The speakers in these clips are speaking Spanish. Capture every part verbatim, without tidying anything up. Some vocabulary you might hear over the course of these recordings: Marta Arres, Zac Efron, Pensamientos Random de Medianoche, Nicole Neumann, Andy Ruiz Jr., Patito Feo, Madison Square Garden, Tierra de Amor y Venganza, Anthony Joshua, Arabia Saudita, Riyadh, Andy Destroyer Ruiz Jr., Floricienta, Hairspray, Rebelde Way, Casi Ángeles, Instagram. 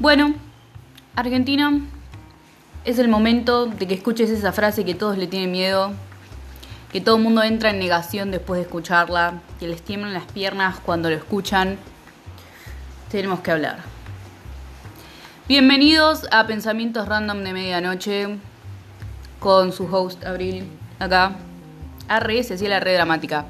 Bueno, Argentina, es el momento de que escuches esa frase que todos le tienen miedo, que todo el mundo entra en negación después de escucharla, que les tiemblan las piernas cuando lo escuchan. Tenemos que hablar. Bienvenidos a Pensamientos Random de Medianoche, con su host Abril, acá. Arre, se hacía la re dramática.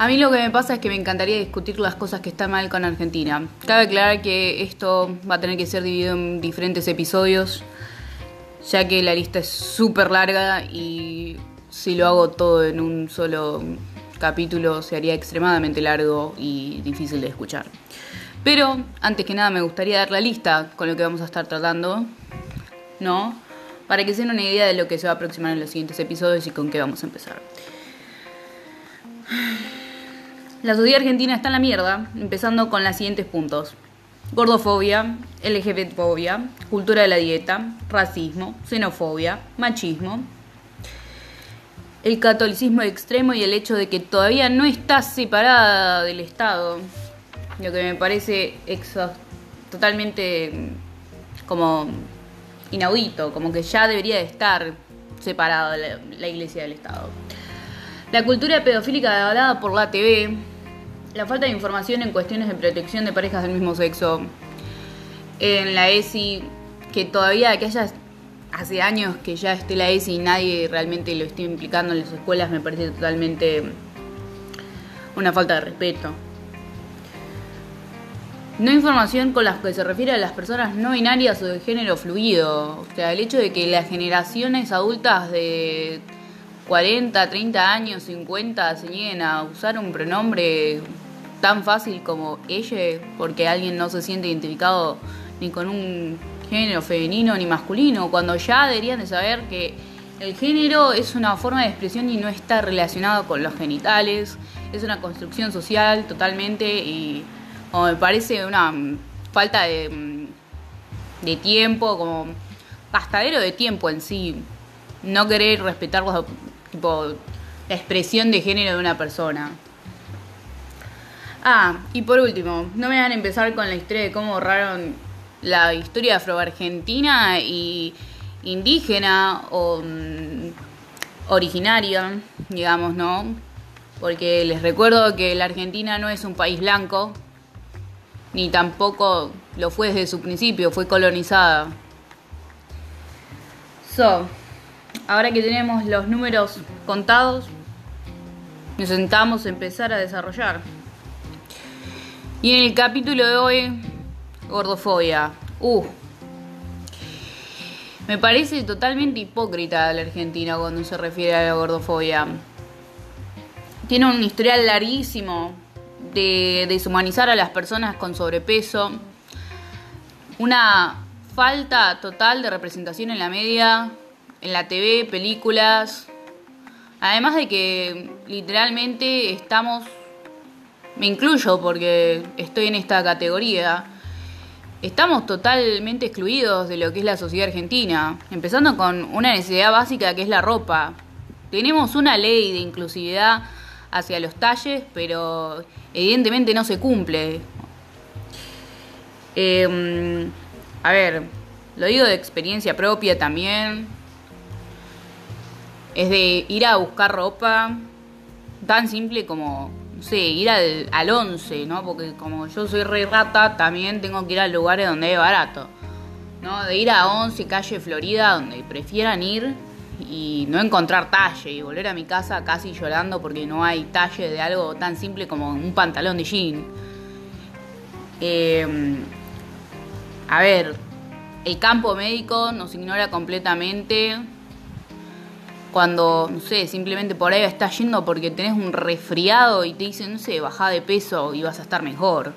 A mí lo que me pasa es que me encantaría discutir las cosas que están mal con Argentina. Cabe aclarar que esto va a tener que ser dividido en diferentes episodios, ya que la lista es súper larga y si lo hago todo en un solo capítulo se haría extremadamente largo y difícil de escuchar. Pero antes que nada me gustaría dar la lista con lo que vamos a estar tratando, ¿no? Para que se den una idea de lo que se va a aproximar en los siguientes episodios y con qué vamos a empezar. La sociedad argentina está en la mierda, empezando con los siguientes puntos: gordofobia, L G B T fobia, cultura de la dieta, racismo, xenofobia, machismo, el catolicismo extremo y el hecho de que todavía no está separada del Estado, lo que me parece exo- totalmente como inaudito, como que ya debería estar separada la, la Iglesia del Estado. La cultura pedofílica hablada por la T V, la falta de información en cuestiones de protección de parejas del mismo sexo, en la E S I, que todavía, que haya hace años que ya esté la E S I y nadie realmente lo esté implicando en las escuelas, me parece totalmente una falta de respeto. No información con las que se refiere a las personas no binarias o de género fluido, o sea, el hecho de que las generaciones adultas de cuarenta, treinta años, cincuenta se nieguen a usar un pronombre tan fácil como ella porque alguien no se siente identificado ni con un género femenino ni masculino, cuando ya deberían de saber que el género es una forma de expresión y no está relacionado con los genitales, es una construcción social totalmente y como me parece una falta de, de tiempo, como gastadero de tiempo en sí, no querer respetar los tipo la expresión de género de una persona. Ah, y por último, no me van a empezar con la historia de cómo borraron la historia afroargentina y indígena o um, originaria, digamos, ¿no? Porque les recuerdo que la Argentina no es un país blanco, ni tampoco lo fue desde su principio, fue colonizada. So, ahora que tenemos los números contados, nos sentamos a empezar a desarrollar. Y en el capítulo de hoy, gordofobia. Uh, me parece totalmente hipócrita la Argentina cuando se refiere a la gordofobia. Tiene un historial larguísimo de deshumanizar a las personas con sobrepeso. Una falta total de representación en la media, en la T V, películas. Además de que literalmente estamos, me incluyo porque estoy en esta categoría, estamos totalmente excluidos de lo que es la sociedad argentina, empezando con una necesidad básica que es la ropa. Tenemos una ley de inclusividad hacia los talles, pero evidentemente no se cumple. Eh, a ver, lo digo de experiencia propia también. Es de ir a buscar ropa tan simple como, no sé, ir al, al once, ¿no? Porque como yo soy re rata, también tengo que ir a lugares donde es barato, ¿no? De ir a once, calle Florida, donde prefieran ir y no encontrar talle y volver a mi casa casi llorando porque no hay talle de algo tan simple como un pantalón de jean. Eh, a ver, el campo médico nos ignora completamente. Cuando, no sé, simplemente por ahí estás yendo porque tenés un resfriado y te dicen, no sé, bajá de peso y vas a estar mejor.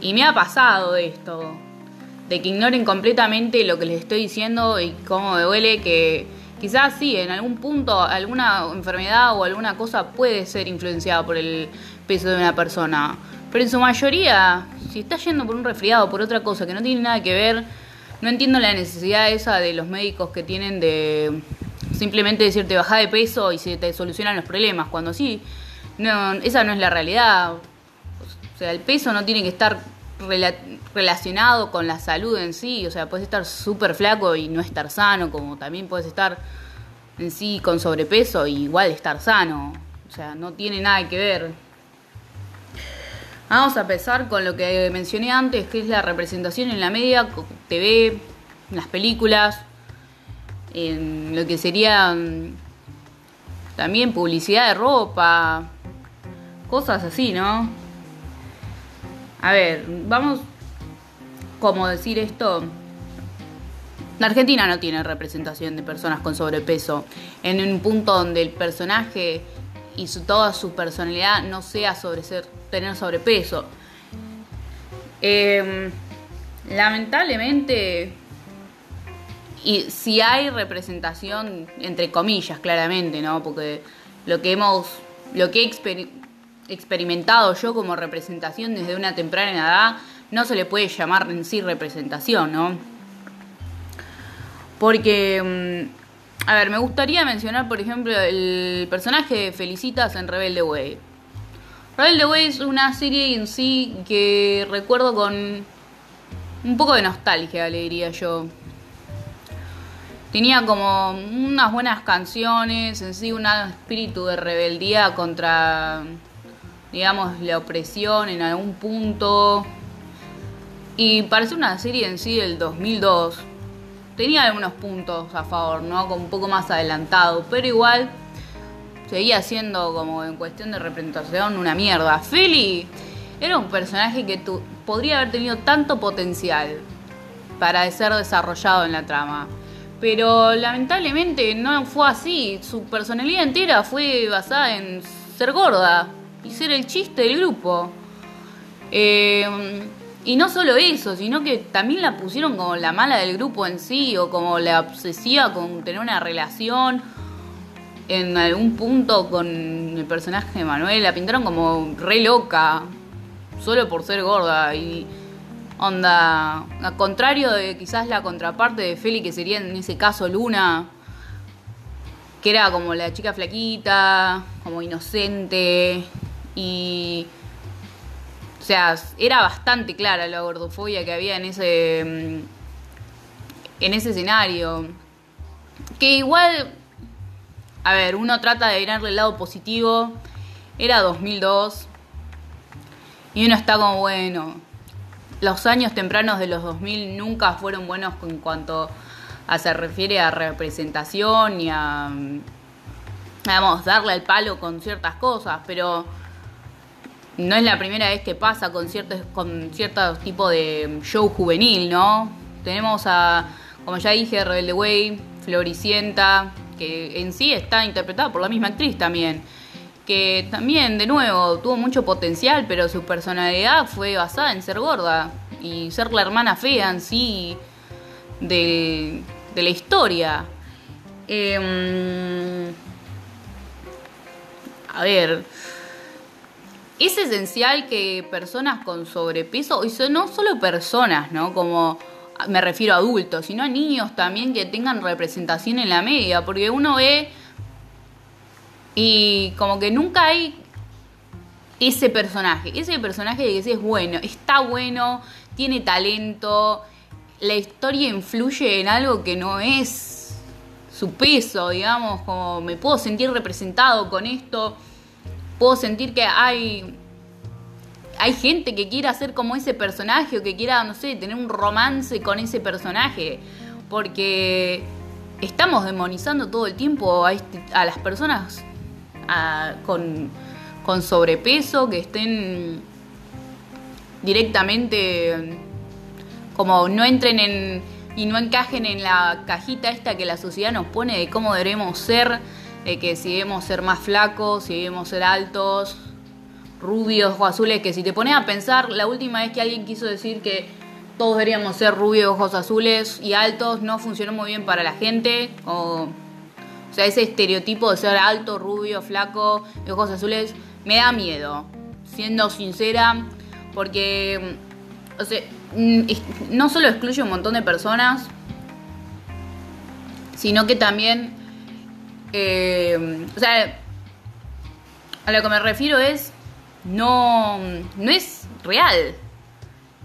Y me ha pasado esto, de que ignoren completamente lo que les estoy diciendo y cómo me duele que quizás sí, en algún punto alguna enfermedad o alguna cosa puede ser influenciada por el peso de una persona. Pero en su mayoría, si estás yendo por un resfriado o por otra cosa que no tiene nada que ver, no entiendo la necesidad esa de los médicos que tienen de simplemente decirte bajá de peso y se te solucionan los problemas, cuando sí, no, esa no es la realidad. O sea, el peso no tiene que estar rela relacionado con la salud en sí. O sea, puedes estar súper flaco y no estar sano, como también puedes estar en sí con sobrepeso y igual estar sano. O sea, no tiene nada que ver. Vamos a empezar con lo que mencioné antes, que es la representación en la media, T V, en las películas, en lo que sería también publicidad de ropa, cosas así, ¿no? A ver, vamos, ¿cómo decir esto? La Argentina no tiene representación de personas con sobrepeso, en un punto donde el personaje y su, toda su personalidad no sea sobre ser, tener sobrepeso. Eh, lamentablemente, y si hay representación, entre comillas, claramente, ¿no? Porque lo que hemos, lo que he exper experimentado yo como representación desde una temprana edad, no se le puede llamar en sí representación, ¿no? Porque, a ver, me gustaría mencionar, por ejemplo, el personaje de Felicitas en Rebelde Way. Rebelde Way es una serie en sí que recuerdo con un poco de nostalgia, le diría yo. Tenía como unas buenas canciones, en sí un espíritu de rebeldía contra, digamos, la opresión en algún punto. Y parece una serie en sí del dos mil dos. Tenía algunos puntos a favor, ¿no? Como un poco más adelantado, pero igual seguía siendo, como en cuestión de representación, una mierda. Feli era un personaje que tu podría haber tenido tanto potencial para ser desarrollado en la trama. Pero lamentablemente no fue así. Su personalidad entera fue basada en ser gorda y ser el chiste del grupo. Eh, y no solo eso, sino que también la pusieron como la mala del grupo en sí, o como la obsesiva con tener una relación en algún punto con el personaje de Manuel. La pintaron como re loca, solo por ser gorda y... onda, al contrario de quizás la contraparte de Feli, que sería en ese caso Luna, que era como la chica flaquita, como inocente, y... o sea, era bastante clara la gordofobia que había en ese... en ese escenario. Que igual... a ver, uno trata de mirarle el lado positivo. Era dos mil dos. Y uno está como, bueno... los años tempranos de los dos mil nunca fueron buenos en cuanto a se refiere a representación y a, digamos, darle al palo con ciertas cosas, pero no es la primera vez que pasa con ciertos, con ciertos tipos de show juvenil, ¿no? Tenemos a, como ya dije, Rebelde Way, Floricienta, que en sí está interpretada por la misma actriz también, que también, de nuevo, tuvo mucho potencial, pero su personalidad fue basada en ser gorda y ser la hermana fea en sí de, de la historia. Eh, a ver, es esencial que personas con sobrepeso, y no solo personas, ¿no? Como me refiero a adultos, sino a niños también, que tengan representación en la media, porque uno ve... y como que nunca hay ese personaje. Ese personaje de que sí es bueno, está bueno, tiene talento. La historia influye en algo que no es su peso, digamos. Como me puedo sentir representado con esto. Puedo sentir que hay, hay gente que quiera ser como ese personaje, o que quiera, no sé, tener un romance con ese personaje. Porque estamos demonizando todo el tiempo a, este, a las personas... A, con, con sobrepeso, que estén directamente, como no entren en y no encajen en la cajita esta que la sociedad nos pone de cómo debemos ser, de que si debemos ser más flacos, si debemos ser altos, rubios o azules, que si te pones a pensar, la última vez que alguien quiso decir que todos deberíamos ser rubios, ojos azules y altos, no funcionó muy bien para la gente, o... o sea, ese estereotipo de ser alto, rubio, flaco, de ojos azules, me da miedo, siendo sincera, porque, o sea, no solo excluye a un montón de personas, sino que también, eh, o sea, a lo que me refiero es, no, no es real,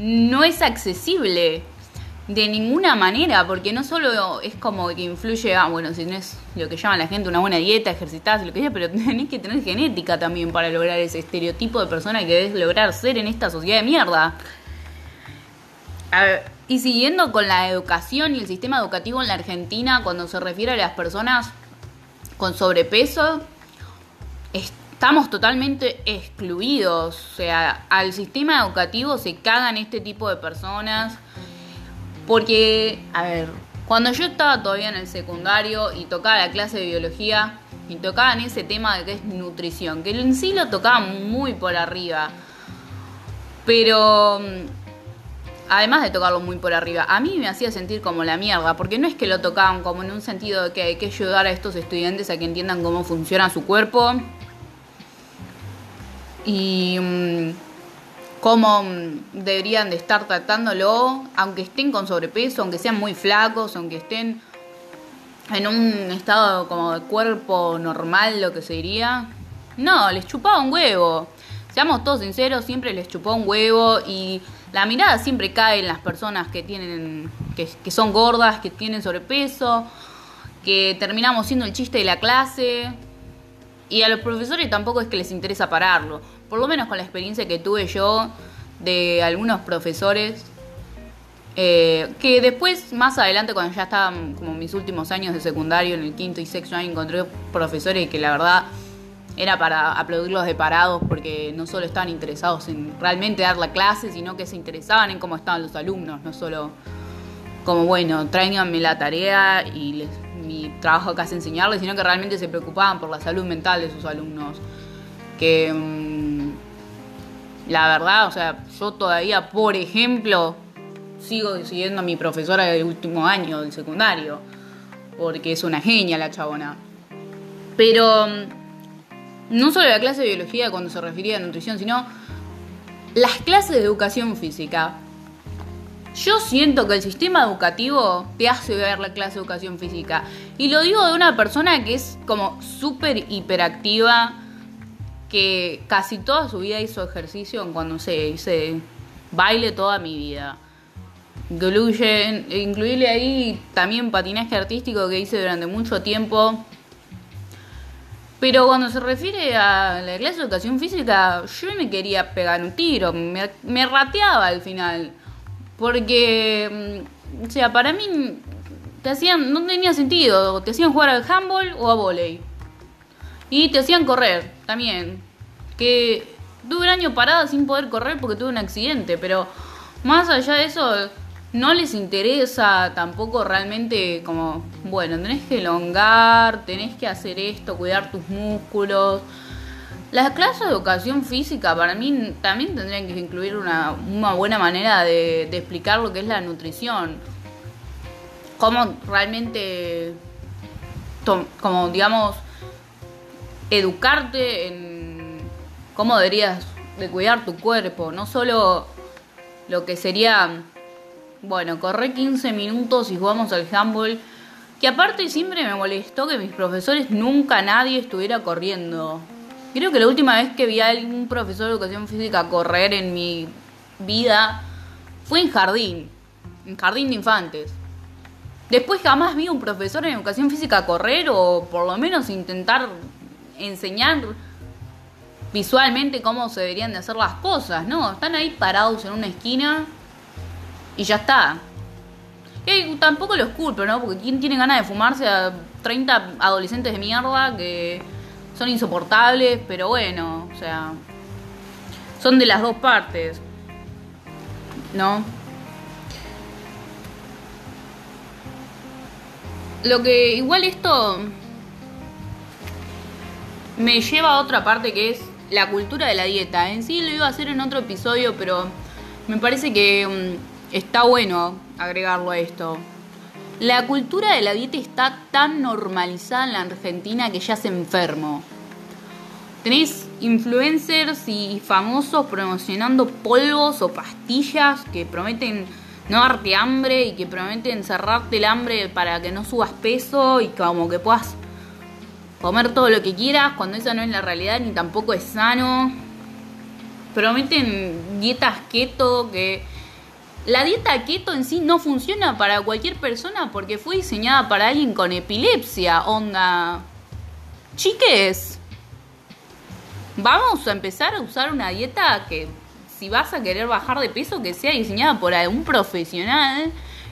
no es accesible de ninguna manera, porque no solo es como que influye, ah, bueno, si no es lo que llama la gente una buena dieta, ejercitarse, lo que sea, pero tenés que tener genética también para lograr ese estereotipo de persona que debes lograr ser en esta sociedad de mierda. A ver, y siguiendo con la educación y el sistema educativo en la Argentina, cuando se refiere a las personas con sobrepeso, estamos totalmente excluidos. O sea, al sistema educativo se cagan este tipo de personas. Porque, a ver, cuando yo estaba todavía en el secundario y tocaba la clase de biología y tocaban ese tema de que es nutrición, que en sí lo tocaban muy por arriba, pero... además de tocarlo muy por arriba, a mí me hacía sentir como la mierda, porque no es que lo tocaban como en un sentido de que hay que ayudar a estos estudiantes a que entiendan cómo funciona su cuerpo y um, cómo um, deberían de estar tratándolo, aunque estén con sobrepeso, aunque sean muy flacos, aunque estén en un estado como de cuerpo normal, lo que se diría. No, les chupaba un huevo. Seamos todos sinceros, siempre les chupó un huevo y la mirada siempre cae en las personas que tienen, que, que son gordas, que tienen sobrepeso, que terminamos siendo el chiste de la clase. Y a los profesores tampoco es que les interesa pararlo. Por lo menos con la experiencia que tuve yo de algunos profesores, eh, que después, más adelante, cuando ya estaban como mis últimos años de secundario, en el quinto y sexto año, encontré profesores que la verdad... era para aplaudirlos de parados, porque no solo estaban interesados en realmente dar la clase, sino que se interesaban en cómo estaban los alumnos, no solo como, bueno, tráiganme la tarea y les, mi trabajo acá es enseñarles, sino que realmente se preocupaban por la salud mental de sus alumnos. Que mmm, la verdad, o sea, yo todavía, por ejemplo, sigo siguiendo a mi profesora del último año del secundario, porque es una genia la chabona. Pero... no solo la clase de biología cuando se refería a nutrición, sino las clases de educación física. Yo siento que el sistema educativo te hace ver la clase de educación física. Y lo digo de una persona que es como súper hiperactiva, que casi toda su vida hizo ejercicio, cuando se hice baile toda mi vida. Incluye, incluirle ahí también patinaje artístico que hice durante mucho tiempo. Pero cuando se refiere a la clase de educación física, yo me quería pegar un tiro, me, me rateaba al final. Porque, o sea, para mí te hacían, no tenía sentido, te hacían jugar al handball o a vóley. Y te hacían correr también. Que tuve un año parada sin poder correr porque tuve un accidente, pero más allá de eso... no les interesa tampoco realmente como, bueno, tenés que elongar, tenés que hacer esto, cuidar tus músculos. Las clases de educación física para mí también tendrían que incluir una, una buena manera de, de explicar lo que es la nutrición. Cómo realmente, como digamos, educarte en cómo deberías de cuidar tu cuerpo. No solo lo que sería... bueno, corré quince minutos y jugamos al handball. Que aparte siempre me molestó que mis profesores nunca nadie estuviera corriendo. Creo que la última vez que vi a algún profesor de educación física correr en mi vida fue en jardín, en jardín de infantes. Después jamás vi a un profesor en educación física correr o por lo menos intentar enseñar visualmente cómo se deberían de hacer las cosas, ¿no? Están ahí parados en una esquina... y ya está. Y tampoco los culpo, ¿no? Porque ¿quién tiene ganas de fumarse a treinta adolescentes de mierda que son insoportables? Pero bueno, o sea... son de las dos partes, ¿no? Lo que igual esto... me lleva a otra parte que es la cultura de la dieta. En sí lo iba a hacer en otro episodio, pero... me parece que... está bueno agregarlo a esto. La cultura de la dieta está tan normalizada en la Argentina que ya es enfermo. Tenés influencers y famosos promocionando polvos o pastillas que prometen no darte hambre y que prometen cerrarte el hambre para que no subas peso y como que puedas comer todo lo que quieras, cuando esa no es la realidad ni tampoco es sano. Prometen dietas keto que La dieta keto en sí no funciona para cualquier persona porque fue diseñada para alguien con epilepsia, onda. Chiques, vamos a empezar a usar una dieta que, si vas a querer bajar de peso, que sea diseñada por un profesional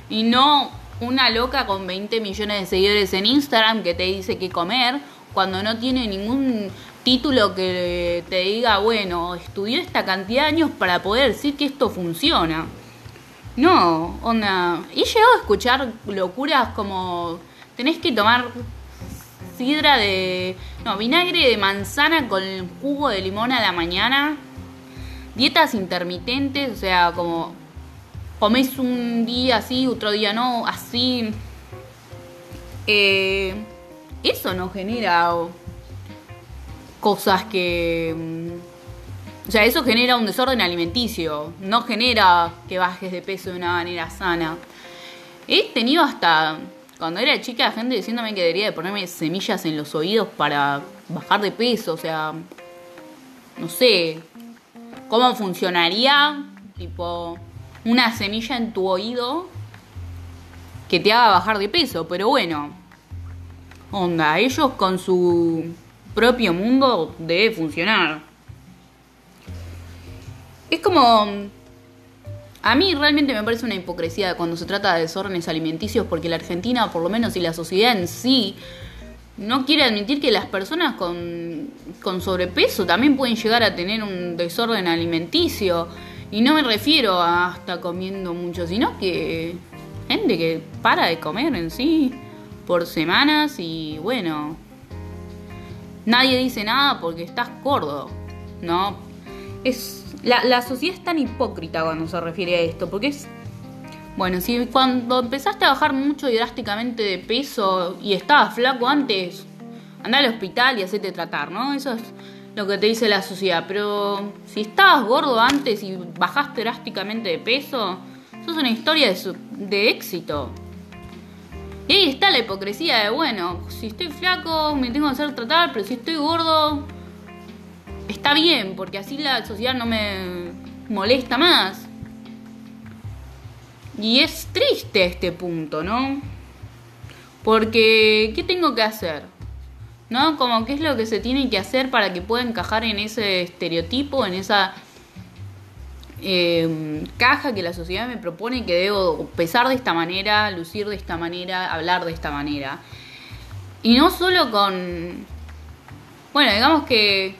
y no una loca con veinte millones de seguidores en Instagram que te dice qué comer cuando no tiene ningún título que te diga, bueno, estudió esta cantidad de años para poder decir que esto funciona. No, onda. He llegado a escuchar locuras como tenés que tomar sidra de... No, vinagre de manzana con el jugo de limón a la mañana. Dietas intermitentes, o sea, como comés un día así, otro día no, así. Eh, eso no genera cosas que... O sea, eso genera un desorden alimenticio, no genera que bajes de peso de una manera sana. He tenido hasta, cuando era chica, gente diciéndome que debería de ponerme semillas en los oídos para bajar de peso, o sea, no sé, ¿cómo funcionaría? Tipo, una semilla en tu oído que te haga bajar de peso, pero bueno, onda, ellos con su propio mundo debe funcionar. Es como... A mí realmente me parece una hipocresía cuando se trata de desórdenes alimenticios, porque la Argentina, por lo menos, y la sociedad en sí, no quiere admitir que las personas con, con sobrepeso también pueden llegar a tener un desorden alimenticio. Y no me refiero a hasta comiendo mucho, sino que gente que para de comer en sí por semanas y, bueno, nadie dice nada porque estás gordo, ¿no? Es... La, la sociedad es tan hipócrita cuando se refiere a esto, porque es... Bueno, si cuando empezaste a bajar mucho y drásticamente de peso y estabas flaco antes, andá al hospital y hacete tratar, ¿no? Eso es lo que te dice la sociedad. Pero si estabas gordo antes y bajaste drásticamente de peso, eso es una historia de, su, de éxito. Y ahí está la hipocresía de, bueno, si estoy flaco me tengo que hacer tratar, pero si estoy gordo... Está bien, porque así la sociedad no me molesta más. Y es triste este punto, ¿no? Porque, ¿qué tengo que hacer? ¿No? Como, ¿qué es lo que se tiene que hacer para que pueda encajar en ese estereotipo, en esa eh, caja que la sociedad me propone que debo pesar de esta manera, lucir de esta manera, hablar de esta manera? Y no solo con... Bueno, digamos que...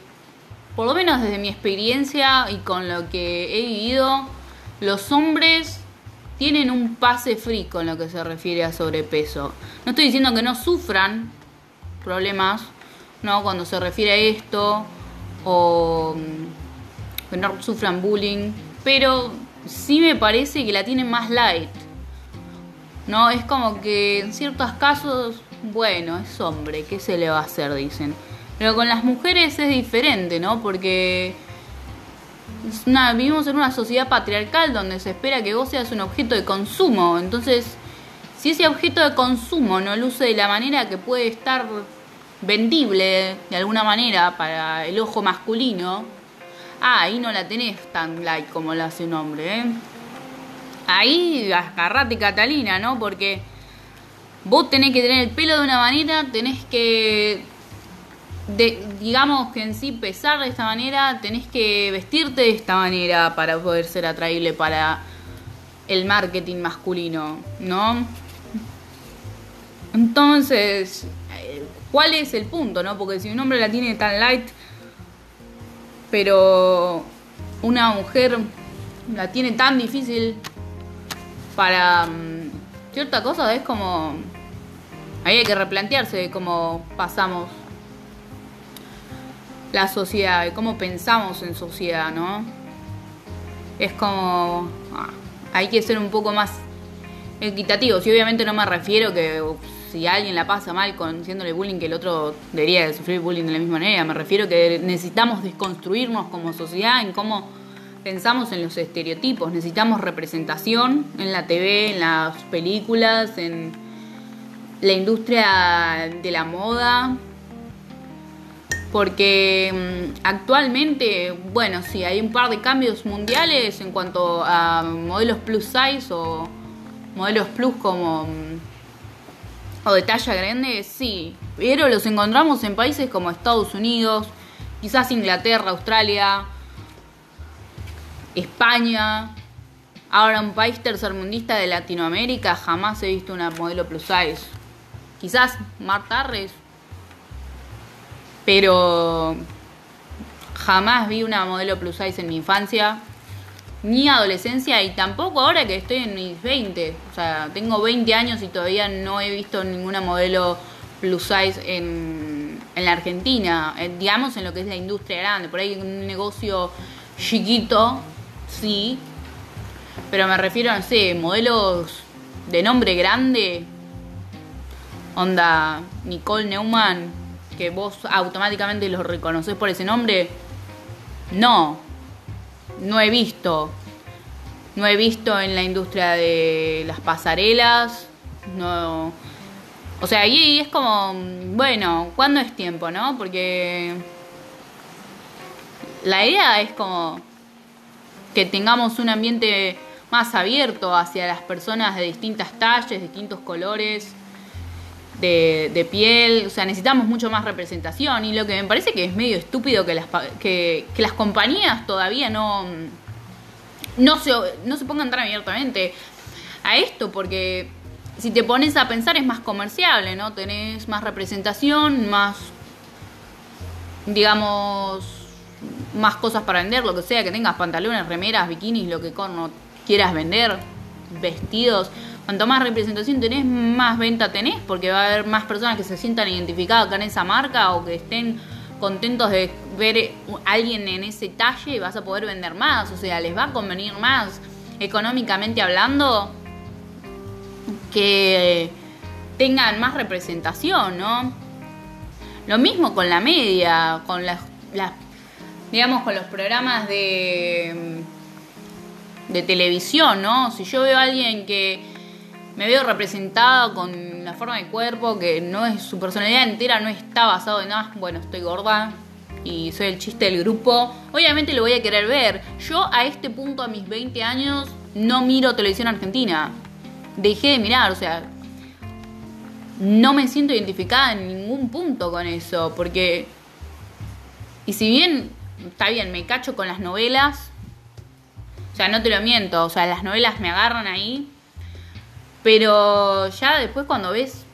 Por lo menos desde mi experiencia y con lo que he vivido, los hombres tienen un pase free con lo que se refiere a sobrepeso. No estoy diciendo que no sufran problemas, ¿no? Cuando se refiere a esto, o que no sufran bullying, pero sí me parece que la tienen más light, ¿no? Es como que en ciertos casos, bueno, es hombre, ¿qué se le va a hacer? Dicen. Pero con las mujeres es diferente, ¿no? Porque nada, vivimos en una sociedad patriarcal donde se espera que vos seas un objeto de consumo. Entonces, si ese objeto de consumo no luce de la manera que puede estar vendible de alguna manera para el ojo masculino, ah, ahí no la tenés tan light como la hace un hombre, ¿eh? Ahí agarrate, Catalina, ¿no? Porque vos tenés que tener el pelo de una manera, tenés que... De, digamos que en sí pesar de esta manera, tenés que vestirte de esta manera para poder ser atraíble para el marketing masculino, ¿no? Entonces, ¿cuál es el punto, no? Porque si un hombre la tiene tan light, pero una mujer la tiene tan difícil para um, cierta cosa, es como... Ahí hay que replantearse cómo pasamos la sociedad y cómo pensamos en sociedad, ¿no? Es como... Ah, hay que ser un poco más equitativos. Y obviamente no me refiero que si alguien la pasa mal con haciéndole bullying, que el otro debería de sufrir bullying de la misma manera. Me refiero que necesitamos desconstruirnos como sociedad en cómo pensamos en los estereotipos. Necesitamos representación en la T V, en las películas, en la industria de la moda. porque actualmente, bueno, sí, hay un par de cambios mundiales en cuanto a modelos plus size o modelos plus como o de talla grande, sí, pero los encontramos en países como Estados Unidos, quizás Inglaterra, Australia, España. Ahora, un país tercermundista de Latinoamérica, jamás he visto una modelo plus size. Quizás Marta Arres, pero jamás vi una modelo plus size en mi infancia, ni adolescencia, y tampoco ahora que estoy en mis veinte. O sea, tengo veinte años y todavía no he visto ninguna modelo plus size en, en la Argentina. Digamos, en lo que es la industria grande. Por ahí en un negocio chiquito, sí. Pero me refiero a, no sé, modelos de nombre grande. Onda Nicole Neumann, que vos automáticamente los reconocés por ese nombre. No, no he visto. No he visto en la industria de las pasarelas. No. O sea, ahí es como, bueno, ¿cuándo es tiempo, no? Porque la idea es como que tengamos un ambiente más abierto hacia las personas de distintas tallas, de distintos colores, de, de piel. O sea, necesitamos mucho más representación. Y lo que me parece que es medio estúpido que las, que, que las compañías todavía no, no, se, no se pongan tan abiertamente a esto. Porque si te pones a pensar es más comerciable, ¿no? Tenés más representación, más, digamos, más cosas para vender, lo que sea que tengas, pantalones, remeras, bikinis, lo que corno quieras vender, vestidos. Cuanto más representación tenés, más venta tenés, porque va a haber más personas que se sientan identificadas con esa marca o que estén contentos de ver a alguien en ese talle, y vas a poder vender más. O sea, les va a convenir más económicamente hablando que tengan más representación, ¿no? Lo mismo con la media, con las, las digamos, con los programas de, de televisión, ¿no? Si yo veo a alguien que me veo representado con la forma de cuerpo, que no es su personalidad entera, no está basado en nada, bueno, estoy gorda y soy el chiste del grupo, obviamente lo voy a querer ver. Yo a este punto, a mis veinte años, no miro televisión argentina. Dejé de mirar, o sea, no me siento identificada en ningún punto con eso, porque, y si bien, está bien, me cacho con las novelas, o sea, no te lo miento, o sea, las novelas me agarran ahí, pero ya después cuando ves,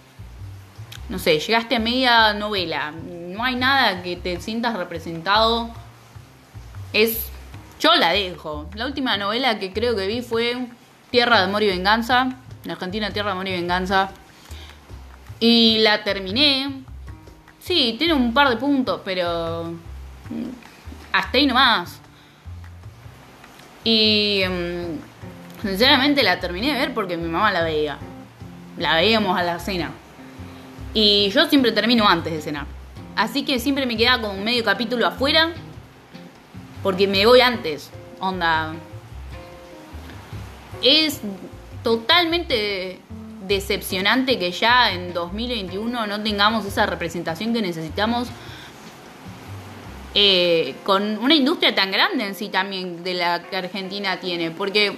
no sé, llegaste a media novela, no hay nada que te sientas representado, es, yo la dejo. La última novela que creo que vi fue Tierra de Amor y Venganza, en Argentina, Tierra de Amor y Venganza, y la terminé. Sí, tiene un par de puntos, pero hasta ahí nomás. Y sinceramente la terminé de ver porque mi mamá la veía. La veíamos a la cena. Y yo siempre termino antes de cenar. Así que siempre me quedaba como un medio capítulo afuera porque me voy antes. Onda, es totalmente decepcionante que ya en dos mil veintiuno no tengamos esa representación que necesitamos. Eh, con una industria tan grande en sí también de la que Argentina tiene, porque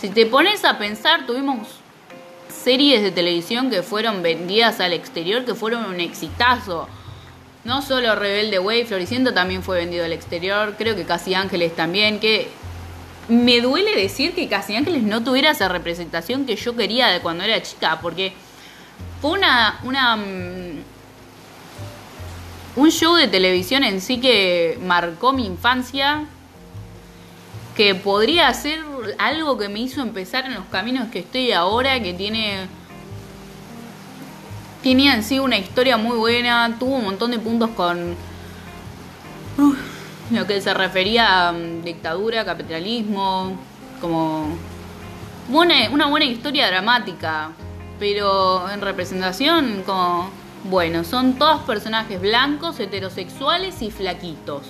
si te pones a pensar, tuvimos series de televisión que fueron vendidas al exterior, que fueron un exitazo. No solo Rebelde Way, Floricienta también fue vendido al exterior, creo que Casi Ángeles también, que me duele decir que Casi Ángeles no tuviera esa representación que yo quería de cuando era chica, porque fue una... una un show de televisión en sí que marcó mi infancia, que podría ser algo que me hizo empezar en los caminos que estoy ahora, que tiene, tenía en sí una historia muy buena, tuvo un montón de puntos con uh, lo que se refería a dictadura, capitalismo, como buena, una buena historia dramática, pero en representación como... Bueno, son todos personajes blancos, heterosexuales y flaquitos.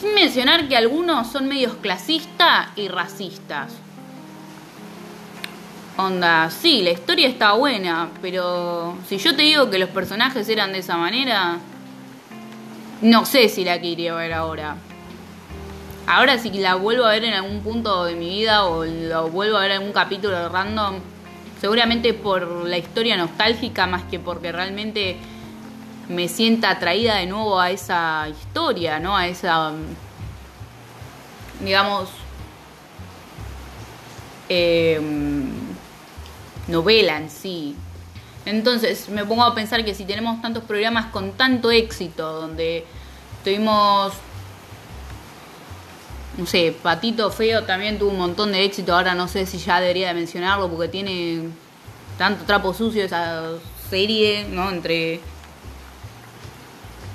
Sin mencionar que algunos son medios clasistas y racistas. Onda, sí, la historia está buena, pero si yo te digo que los personajes eran de esa manera, No sé si la quería ver ahora. Ahora si la vuelvo a ver en algún punto de mi vida o lo vuelvo a ver en algún capítulo random, seguramente por la historia nostálgica más que porque realmente me sienta atraída de nuevo a esa historia, ¿no? A esa, digamos, eh, novela en sí. Entonces me pongo a pensar que si tenemos tantos programas con tanto éxito, donde tuvimos, no sé, Patito Feo también tuvo un montón de éxito, ahora no sé si ya debería de mencionarlo porque tiene tanto trapo sucio esa serie, ¿no? Entre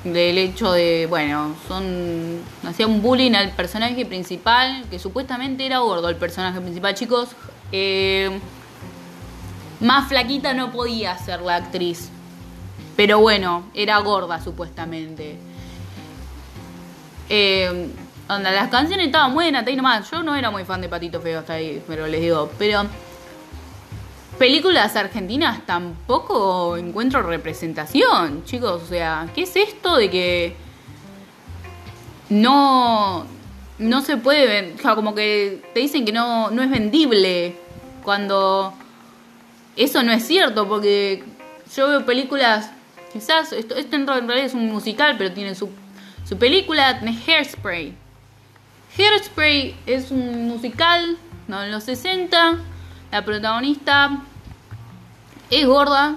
del hecho de, bueno, son hacía un bullying al personaje principal, que supuestamente era gordo el personaje principal, chicos. Eh, más flaquita no podía ser la actriz, pero bueno, era gorda supuestamente. Eh, onda, las canciones estaban buenas, ahí nomás. Yo no era muy fan de Patito Feo hasta ahí, pero les digo, pero películas argentinas tampoco encuentro representación, chicos. O sea, ¿qué es esto de que no, no se puede ver? O sea, como que te dicen que no, no es vendible, cuando eso no es cierto, porque yo veo películas, quizás, esto, esto en realidad es un musical, pero tiene su, su película, Hairspray. Hairspray es un musical, ¿no? En los sesenta, la protagonista es gorda,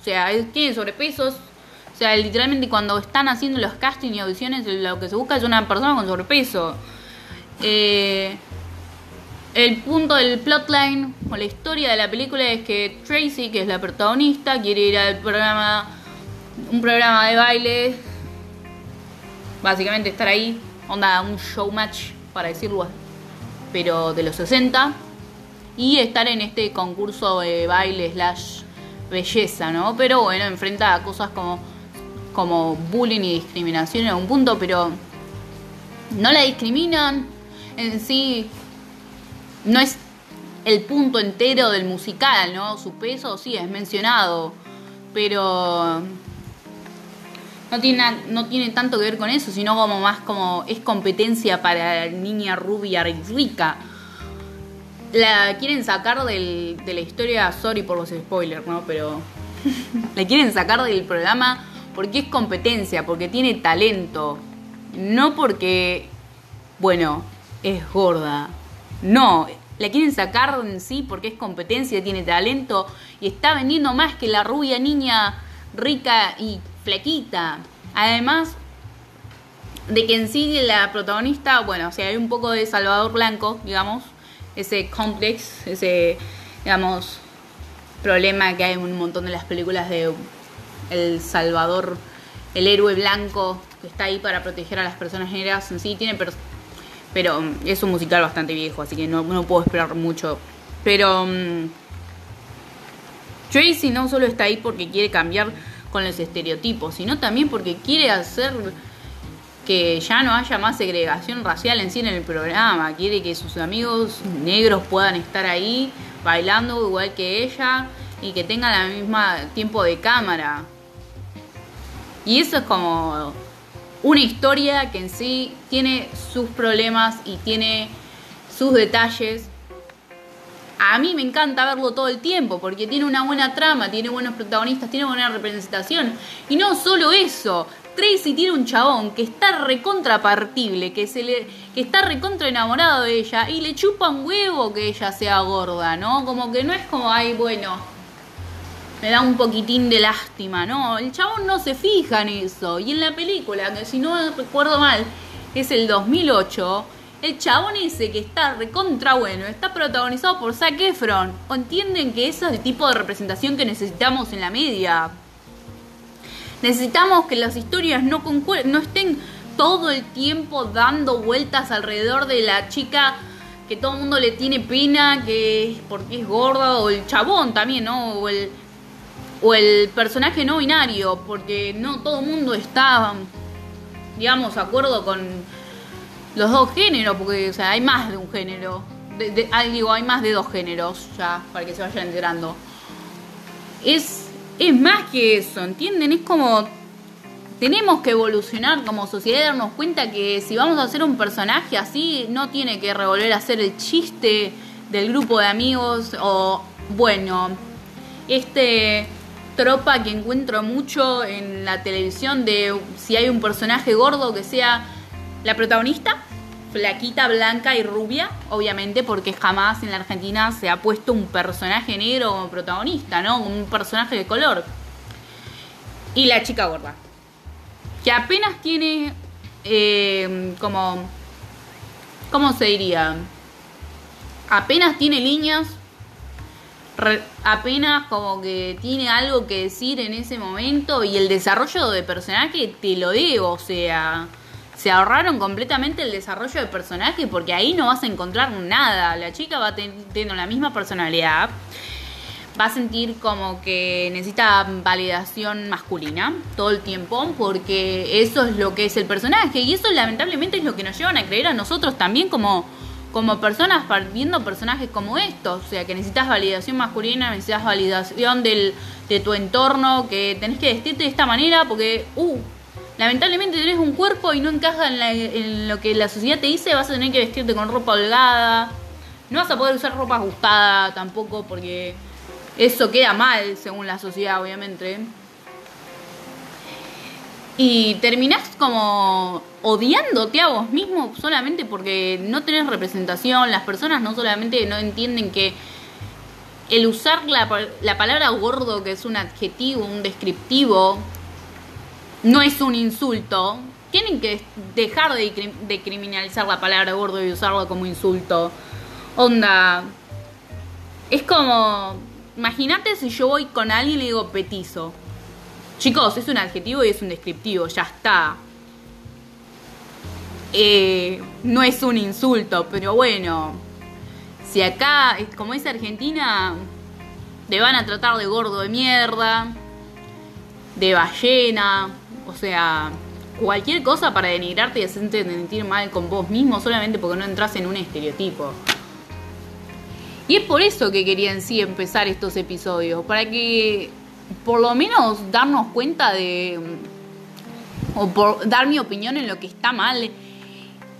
o sea, es, tiene sobrepesos, o sea, literalmente cuando están haciendo los castings y audiciones, lo que se busca es una persona con sobrepeso. Eh, el punto del plotline o la historia de la película es que Tracy, que es la protagonista, quiere ir al programa, un programa de baile, básicamente estar ahí, onda, un showmatch, para decirlo, pero de los sesenta, y estar en este concurso de baile slash belleza, ¿no? Pero bueno, enfrenta a cosas como, como bullying y discriminación en algún punto, pero no la discriminan en sí, no es el punto entero del musical, ¿no? Su peso sí es mencionado, pero no tiene, no tiene tanto que ver con eso, sino como más como es competencia para niña rubia y rica. La quieren sacar del, de la historia, sorry por los spoilers, ¿no? Pero la quieren sacar del programa porque es competencia, porque tiene talento. No porque, bueno, es gorda. No, la quieren sacar en sí porque es competencia, tiene talento y está vendiendo más que la rubia niña rica y flaquita. Además de que en sí la protagonista, bueno, o sea, hay un poco de Salvador Blanco, digamos, ese complex, ese, digamos, problema que hay en un montón de las películas de El Salvador, el héroe blanco que está ahí para proteger a las personas negras en sí, tiene, per- pero es un musical bastante viejo, así que no, no puedo esperar mucho. Pero um, Tracy no solo está ahí porque quiere cambiar con los estereotipos, sino también porque quiere hacer que ya no haya más segregación racial en sí en el programa. Quiere que sus amigos negros puedan estar ahí bailando igual que ella y que tengan el mismo tiempo de cámara. Y eso es como una historia que en sí tiene sus problemas y tiene sus detalles. A mí me encanta verlo todo el tiempo porque tiene una buena trama, tiene buenos protagonistas, tiene buena representación. Y no solo eso, Tracy tiene un chabón que está recontrapartible, que se le, que está recontra enamorado de ella y le chupa un huevo que ella sea gorda, ¿no? Como que no es como, ay, bueno, me da un poquitín de lástima, ¿no? El chabón no se fija en eso. Y en la película, que si no recuerdo mal, es el dos mil ocho, el chabón ese que está recontra bueno está protagonizado por Zac Efron. ¿Entienden que ese es el tipo de representación que necesitamos en la media? Necesitamos que las historias no, concu- no estén todo el tiempo dando vueltas alrededor de la chica que todo el mundo le tiene pena, que es porque es gorda, o el chabón también, ¿no? O el, o el personaje no binario, porque no todo el mundo está, digamos, de acuerdo con los dos géneros, porque, o sea, hay más de un género. De, de, hay, digo, hay más de dos géneros, ya, para que se vayan enterando. Es... Es más que eso, ¿entienden? Es como Tenemos que evolucionar como sociedad y darnos cuenta que si vamos a hacer un personaje así, no tiene que revolver a hacer el chiste del grupo de amigos o, bueno, este tropa que encuentro mucho en la televisión de si hay un personaje gordo que sea la protagonista, flaquita, blanca y rubia, obviamente, porque jamás en la Argentina se ha puesto un personaje negro como protagonista, ¿no? Un personaje de color. Y la chica gorda, que apenas tiene eh, como, ¿cómo se diría? Apenas tiene líneas, re, apenas como que tiene algo que decir en ese momento, y el desarrollo de personaje, te lo digo, o sea, se ahorraron completamente el desarrollo de personaje porque ahí no vas a encontrar nada. La chica va teniendo la misma personalidad, va a sentir como que necesita validación masculina todo el tiempo, porque eso es lo que es el personaje, y eso lamentablemente es lo que nos llevan a creer a nosotros también como, como personas, viendo personajes como estos. O sea, que necesitas validación masculina, necesitas validación del, de tu entorno, que tenés que vestirte de esta manera porque, uh, lamentablemente tenés un cuerpo y no encaja en, la, en lo que la sociedad te dice, vas a tener que vestirte con ropa holgada, no vas a poder usar ropa ajustada tampoco porque eso queda mal según la sociedad, obviamente. Y terminás como odiándote a vos mismo solamente porque no tenés representación. Las personas no solamente no entienden que el usar la, la palabra gordo, que es un adjetivo, un descriptivo, no es un insulto. Tienen que dejar de, de criminalizar la palabra gordo y usarla como insulto. Onda, es como, imagínate si yo voy con alguien y le digo petizo. Chicos, es un adjetivo y es un descriptivo, ya está. Eh, no es un insulto, pero bueno. Si acá, como es Argentina, te van a tratar de gordo de mierda, de ballena, o sea, cualquier cosa para denigrarte y hacerte sentir mal con vos mismo solamente porque no entras en un estereotipo. Y es por eso que quería en sí empezar estos episodios, para que por lo menos darnos cuenta de, o por dar mi opinión en lo que está mal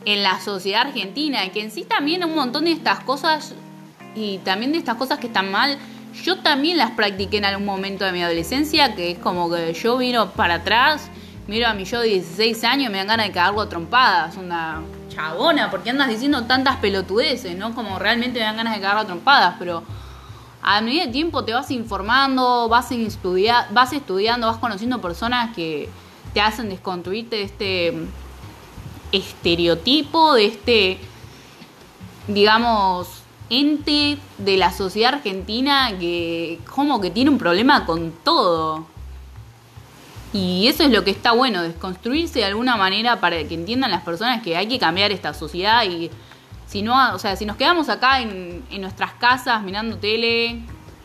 en la sociedad argentina, que en sí también un montón de estas cosas, y también de estas cosas que están mal, yo también las practiqué en algún momento de mi adolescencia, que es como que yo miro para atrás, miro a mi yo de dieciséis años y me dan ganas de cagarlo a trompadas, onda, chabona, porque andas diciendo tantas pelotudeces, ¿no? Como realmente me dan ganas de cagar a trompadas, pero a medida de tiempo te vas informando, vas, estudia- vas estudiando, vas conociendo personas que te hacen desconstruirte de este estereotipo, de este, digamos, ente de la sociedad argentina que como que tiene un problema con todo. Y eso es lo que está bueno, desconstruirse de alguna manera para que entiendan las personas que hay que cambiar esta sociedad. Y si no, o sea, si nos quedamos acá en, en nuestras casas mirando tele,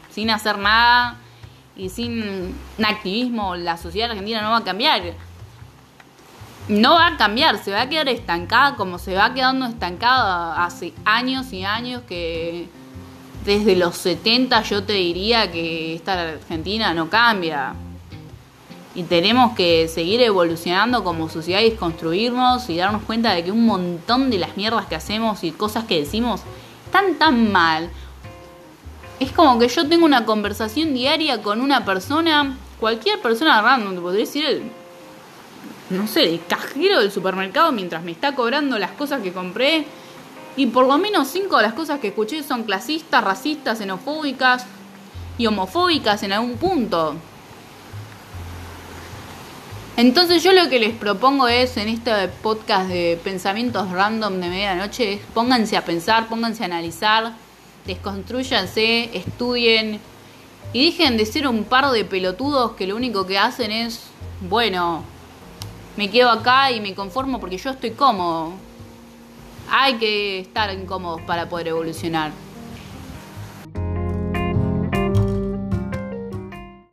sin hacer nada y sin activismo, la sociedad argentina no va a cambiar. No va a cambiar, se va a quedar estancada como se va quedando estancada hace años y años, que desde los setenta yo te diría que esta Argentina no cambia. Y tenemos que seguir evolucionando como sociedad y construirnos y darnos cuenta de que un montón de las mierdas que hacemos y cosas que decimos están tan mal. Es como que yo tengo una conversación diaria con una persona, cualquier persona random, te podría decir el, no sé, el cajero del supermercado mientras me está cobrando las cosas que compré, y por lo menos cinco de las cosas que escuché son clasistas, racistas, xenofóbicas y homofóbicas en algún punto. Entonces yo lo que les propongo es, en este podcast de Pensamientos Random de Medianoche, es pónganse a pensar, pónganse a analizar, desconstrúyanse, estudien y dejen de ser un par de pelotudos que lo único que hacen es, bueno, me quedo acá y me conformo porque yo estoy cómodo. Hay que estar incómodos para poder evolucionar.